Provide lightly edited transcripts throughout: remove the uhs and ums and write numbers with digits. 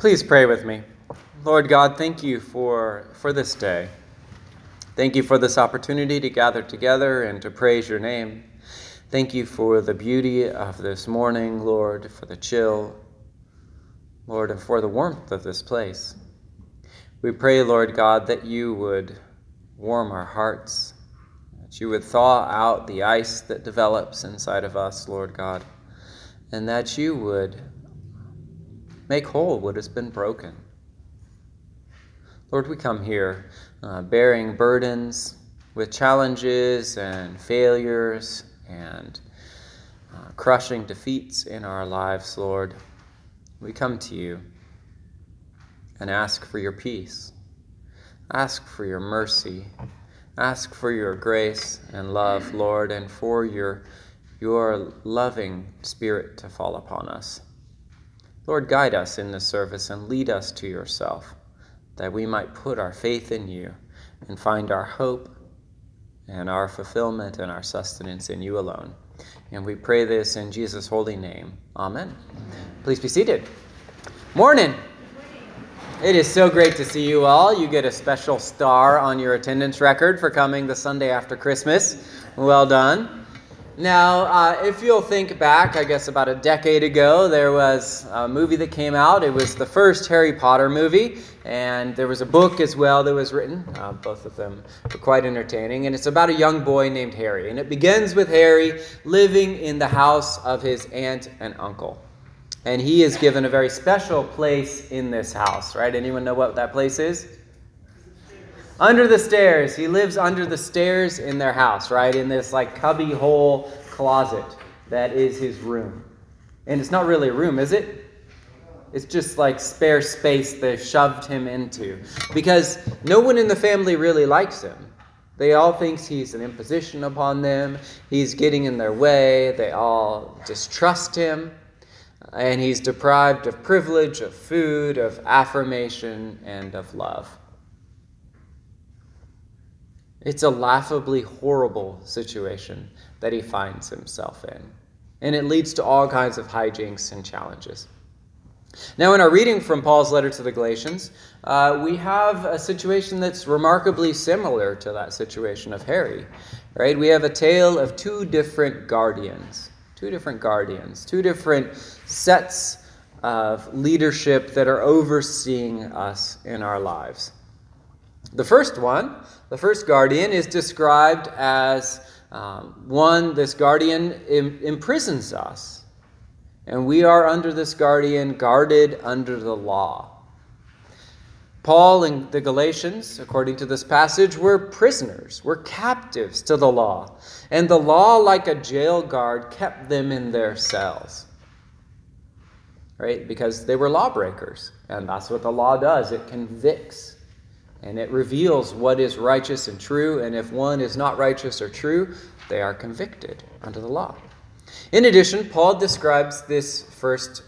Please pray with me. Lord God, thank you for this day. Thank you for this opportunity to gather together and to praise your name. Thank you for the beauty of this morning, Lord, for the chill, Lord, and for the warmth of this place. We pray, Lord God, that you would warm our hearts, that you would thaw out the ice that develops inside of us, Lord God, and that you would make whole what has been broken. Lord, we come here bearing burdens with challenges and failures and crushing defeats in our lives, Lord. We come to you and ask for your peace, ask for your mercy, ask for your grace and love, Lord, and for your loving spirit to fall upon us. Lord, guide us in this service and lead us to yourself, that we might put our faith in you and find our hope and our fulfillment and our sustenance in you alone. And we pray this in Jesus' holy name. Amen. Please be seated. Morning. It is so great to see you all. You get a special star on your attendance record for coming the Sunday after Christmas. Well done. Now, if you'll think back, I guess about a decade ago, there was a movie that came out. It was the first Harry Potter movie, and there was a book as well that was written. Both of them were quite entertaining, and it's about a young boy named Harry. And it begins with Harry living in the house of his aunt and uncle. And he is given a very special place in this house, right? Anyone know what that place is? Under the stairs. He lives under the stairs in their house, right? In this like cubby hole closet that is his room. And it's not really a room, is it? It's just like spare space they've shoved him into. Because no one in the family really likes him. They all think he's an imposition upon them. He's getting in their way. They all distrust him. And he's deprived of privilege, of food, of affirmation, and of love. It's a laughably horrible situation that he finds himself in. And it leads to all kinds of hijinks and challenges. Now, in our reading from Paul's letter to the Galatians, we have a situation that's remarkably similar to that situation of Harry, right? We have a tale of two different guardians, two different sets of leadership that are overseeing us in our lives. The first one, the first guardian, is described as this guardian imprisons us. And we are under this guardian, guarded under the law. Paul and the Galatians, according to this passage, were prisoners, were captives to the law. And the law, like a jail guard, kept them in their cells. Right? Because they were lawbreakers. And that's what the law does. It convicts. And it reveals what is righteous and true, and if one is not righteous or true, they are convicted under the law. In addition, Paul describes this first,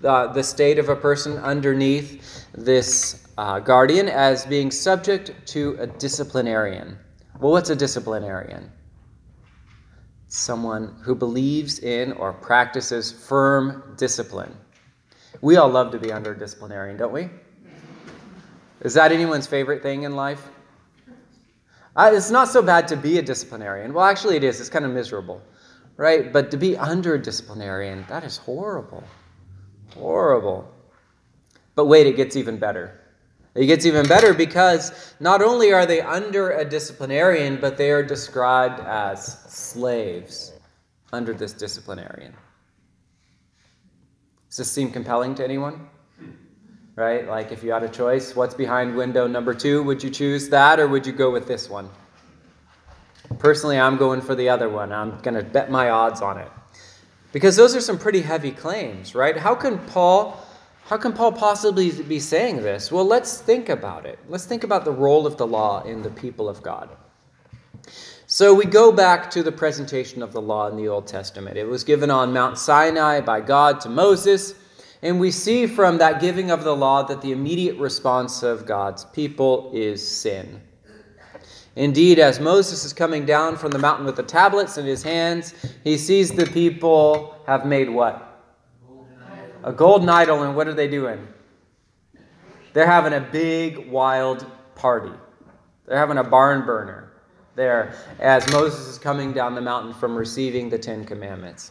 the state of a person underneath this guardian as being subject to a disciplinarian. Well, what's a disciplinarian? Someone who believes in or practices firm discipline. We all love to be under a disciplinarian, don't we? Is that anyone's favorite thing in life? It's not so bad to be a disciplinarian. Well, actually it is. It's kind of miserable, right? But to be under a disciplinarian, that is horrible. Horrible. But wait, it gets even better. It gets even better because not only are they under a disciplinarian, but they are described as slaves under this disciplinarian. Does this seem compelling to anyone? Right? Like if you had a choice, what's behind window number 2? Would you choose that or would you go with this one? Personally, I'm going for the other one. I'm going to bet my odds on it. Because those are some pretty heavy claims, right? How can Paul possibly be saying this? Well, let's think about it. Let's think about the role of the law in the people of God. So we go back to the presentation of the law in the Old Testament. It was given on Mount Sinai by God to Moses. And we see from that giving of the law that the immediate response of God's people is sin. Indeed, as Moses is coming down from the mountain with the tablets in his hands, he sees the people have made what? A golden idol. And what are they doing? They're having a big, wild party. They're having a barn burner there as Moses is coming down the mountain from receiving the Ten Commandments.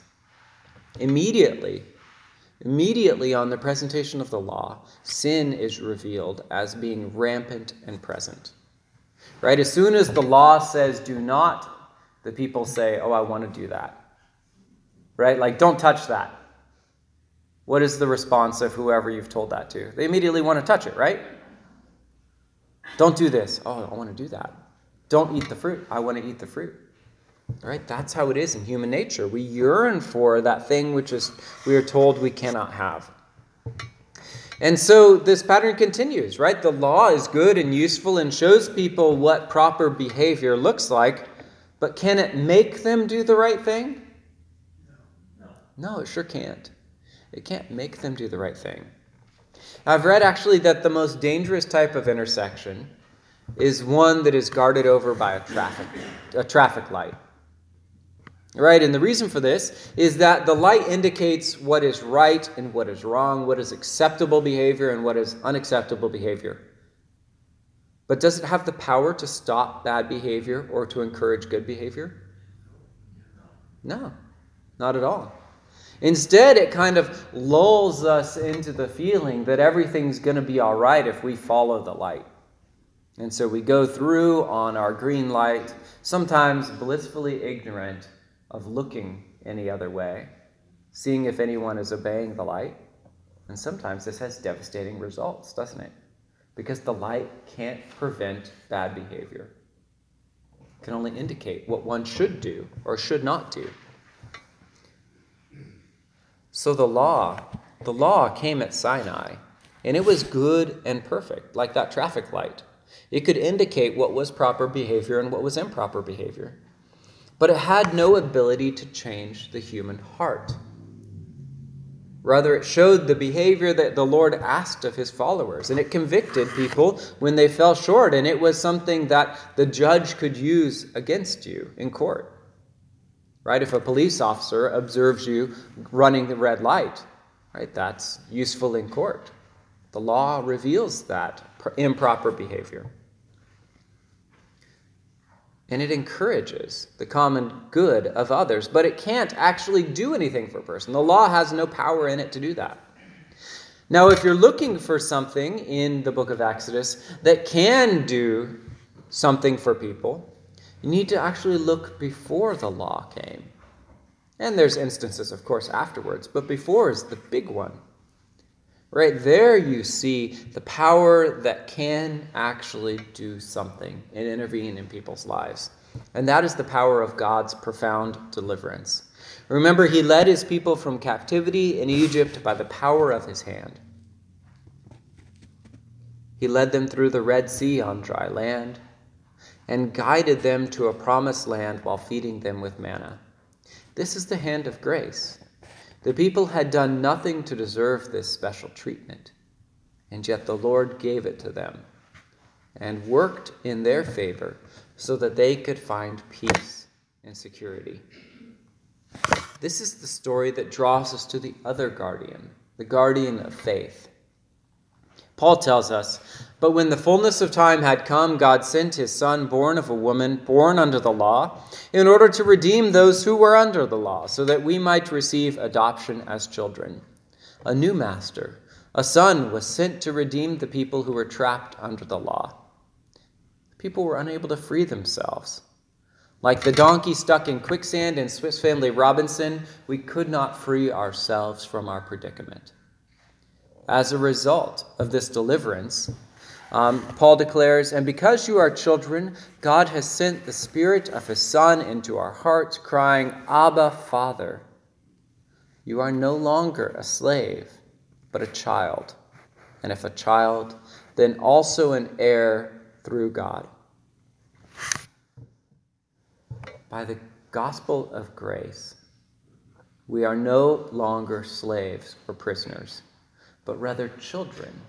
Immediately on the presentation of the law, sin is revealed as being rampant and present. Right? As soon as the law says, do not, the people say, oh, I want to do that. Right? Like, don't touch that. What is the response of whoever you've told that to? They immediately want to touch it, right? Don't do this. Oh, I want to do that. Don't eat the fruit. I want to eat the fruit. Right? That's how it is in human nature. We yearn for that thing which is we are told we cannot have. And so this pattern continues, right? The law is good and useful and shows people what proper behavior looks like, but can it make them do the right thing? No, it sure can't. It can't make them do the right thing. I've read actually that the most dangerous type of intersection is one that is guarded over by a traffic light. Right, and the reason for this is that the light indicates what is right and what is wrong, what is acceptable behavior and what is unacceptable behavior. But does it have the power to stop bad behavior or to encourage good behavior? No, not at all. Instead, it kind of lulls us into the feeling that everything's going to be all right if we follow the light. And so we go through on our green light, sometimes blissfully ignorant of looking any other way, seeing if anyone is obeying the light. And sometimes this has devastating results, doesn't it? Because the light can't prevent bad behavior. It can only indicate what one should do or should not do. So the law came at Sinai, and it was good and perfect, like that traffic light. It could indicate what was proper behavior and what was improper behavior. But it had no ability to change the human heart. Rather, it showed the behavior that the Lord asked of his followers, and it convicted people when they fell short, and it was something that the judge could use against you in court. Right? If a police officer observes you running the red light, right, that's useful in court. The law reveals that improper behavior. And it encourages the common good of others, but it can't actually do anything for a person. The law has no power in it to do that. Now, if you're looking for something in the book of Exodus that can do something for people, you need to actually look before the law came. And there's instances, of course, afterwards, but before is the big one. Right there you see the power that can actually do something and intervene in people's lives. And that is the power of God's profound deliverance. Remember, he led his people from captivity in Egypt by the power of his hand. He led them through the Red Sea on dry land and guided them to a promised land while feeding them with manna. This is the hand of grace. The people had done nothing to deserve this special treatment, and yet the Lord gave it to them and worked in their favor so that they could find peace and security. This is the story that draws us to the other guardian, the guardian of faith. Paul tells us, "But when the fullness of time had come, God sent his son, born of a woman, born under the law, in order to redeem those who were under the law, so that we might receive adoption as children. A new master, a son, was sent to redeem the people who were trapped under the law." The people were unable to free themselves. Like the donkey stuck in quicksand in Swiss Family Robinson, we could not free ourselves from our predicament. As a result of this deliverance, Paul declares, "And because you are children, God has sent the Spirit of his Son into our hearts, crying, 'Abba, Father.' You are no longer a slave, but a child. And if a child, then also an heir through God." By the gospel of grace, we are no longer slaves or prisoners, but rather children.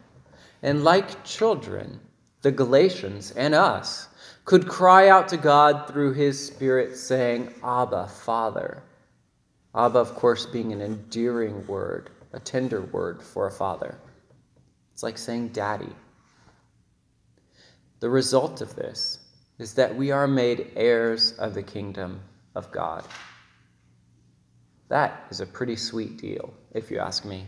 And like children, the Galatians and us could cry out to God through his Spirit saying, "Abba, Father." Abba, of course, being an endearing word, a tender word for a father. It's like saying daddy The result of this is that we are made heirs of the kingdom of God. That is a pretty sweet deal, if you ask me.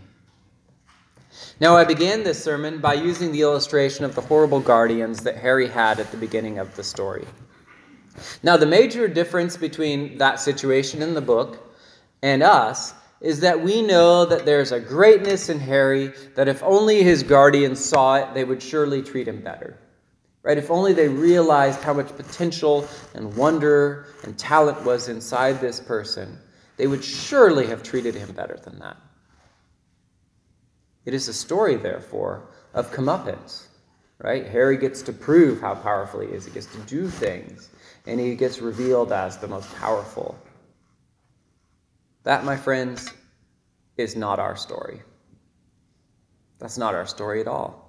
Now, I began this sermon by using the illustration of the horrible guardians that Harry had at the beginning of the story. Now, the major difference between that situation in the book and us is that we know that there's a greatness in Harry that if only his guardians saw it, they would surely treat him better. Right? If only they realized how much potential and wonder and talent was inside this person, they would surely have treated him better than that. It is a story, therefore, of comeuppance. Right? Harry gets to prove how powerful he is. He gets to do things, and he gets revealed as the most powerful. That, my friends, is not our story. That's not our story at all.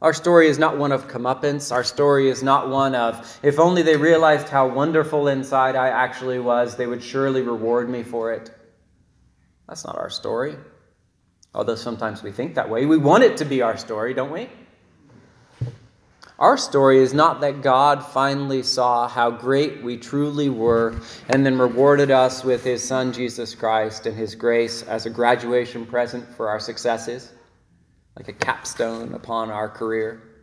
Our story is not one of comeuppance. Our story is not one of, if only they realized how wonderful inside I actually was, they would surely reward me for it. That's not our story. Although sometimes we think that way. We want it to be our story, don't we? Our story is not that God finally saw how great we truly were and then rewarded us with his son, Jesus Christ, and his grace as a graduation present for our successes, like a capstone upon our career.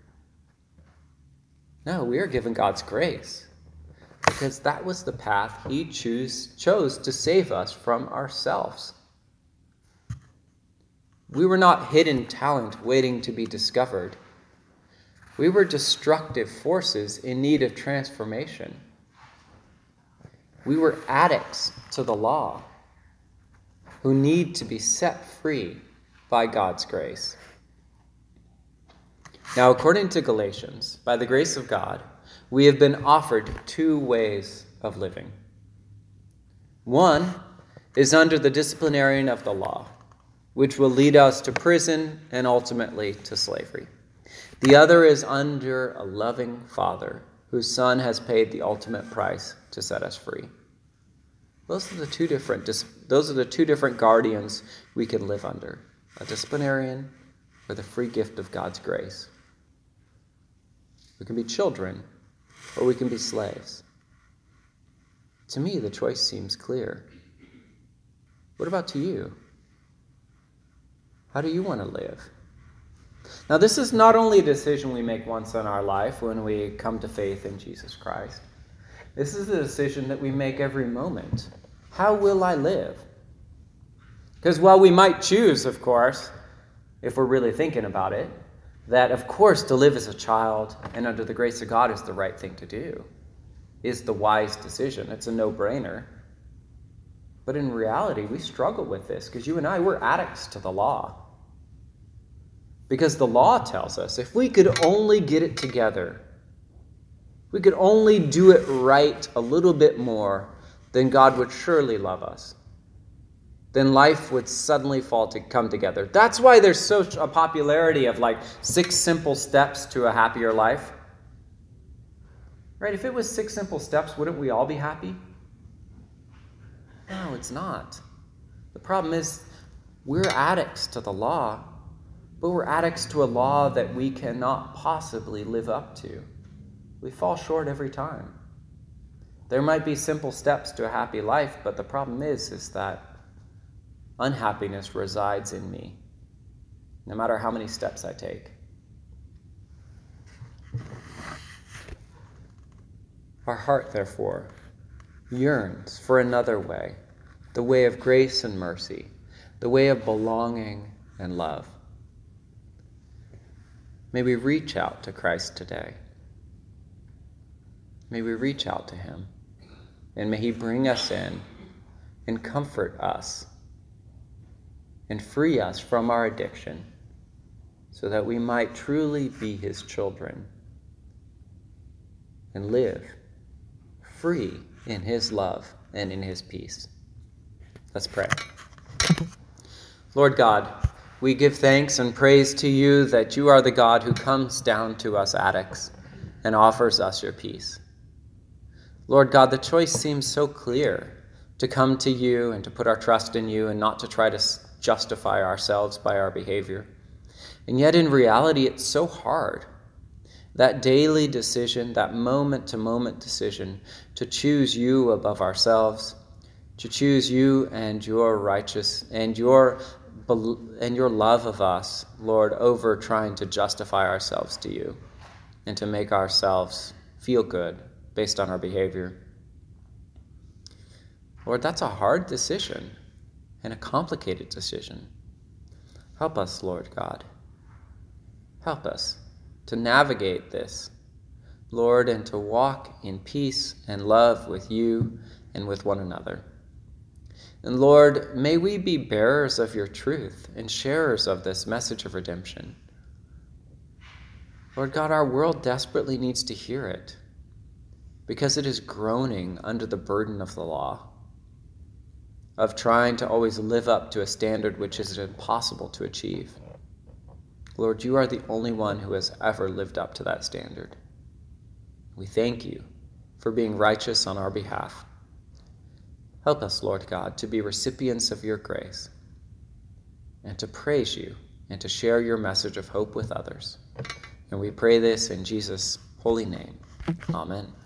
No, we are given God's grace because that was the path he chose to save us from ourselves. We were not hidden talent waiting to be discovered. We were destructive forces in need of transformation. We were addicts to the law who need to be set free by God's grace. Now, according to Galatians, by the grace of God, we have been offered two ways of living. One is under the disciplinarian of the law, which will lead us to prison and ultimately to slavery. The other is under a loving Father whose Son has paid the ultimate price to set us free. Those are the two different guardians we can live under, a disciplinarian or the free gift of God's grace. We can be children or we can be slaves. To me, the choice seems clear. What about to you? How do you want to live? Now, this is not only a decision we make once in our life when we come to faith in Jesus Christ. This is a decision that we make every moment. How will I live? Because while we might choose, of course, if we're really thinking about it, that, of course, to live as a child and under the grace of God is the right thing to do, is the wise decision. It's a no-brainer. But in reality, we struggle with this because you and I, we're addicts to the law. Because the law tells us if we could only get it together, we could only do it right a little bit more, then God would surely love us. Then life would suddenly come together. That's why there's such a popularity of like 6 simple steps to a happier life. Right? If it was 6 simple steps, wouldn't we all be happy? No, it's not. The problem is we're addicts to the law. But we're addicts to a law that we cannot possibly live up to. We fall short every time. There might be simple steps to a happy life, but the problem is that unhappiness resides in me, no matter how many steps I take. Our heart, therefore, yearns for another way, the way of grace and mercy, the way of belonging and love. May we reach out to Christ today. May we reach out to him, and may he bring us in and comfort us and free us from our addiction so that we might truly be his children and live free in his love and in his peace. Let's pray. Lord God, we give thanks and praise to you that you are the God who comes down to us addicts and offers us your peace. Lord God, the choice seems so clear to come to you and to put our trust in you and not to try to justify ourselves by our behavior. And yet in reality, it's so hard. That daily decision, that moment-to-moment decision to choose you above ourselves, to choose you and your righteousness and your love of us, Lord, over trying to justify ourselves to you and to make ourselves feel good based on our behavior. Lord, that's a hard decision and a complicated decision. Help us, Lord God. Help us to navigate this, Lord, and to walk in peace and love with you and with one another. And Lord, may we be bearers of your truth and sharers of this message of redemption. Lord God, our world desperately needs to hear it because it is groaning under the burden of the law, of trying to always live up to a standard which is impossible to achieve. Lord, you are the only one who has ever lived up to that standard. We thank you for being righteous on our behalf. Help us, Lord God, to be recipients of your grace and to praise you and to share your message of hope with others. And we pray this in Jesus' holy name. Amen.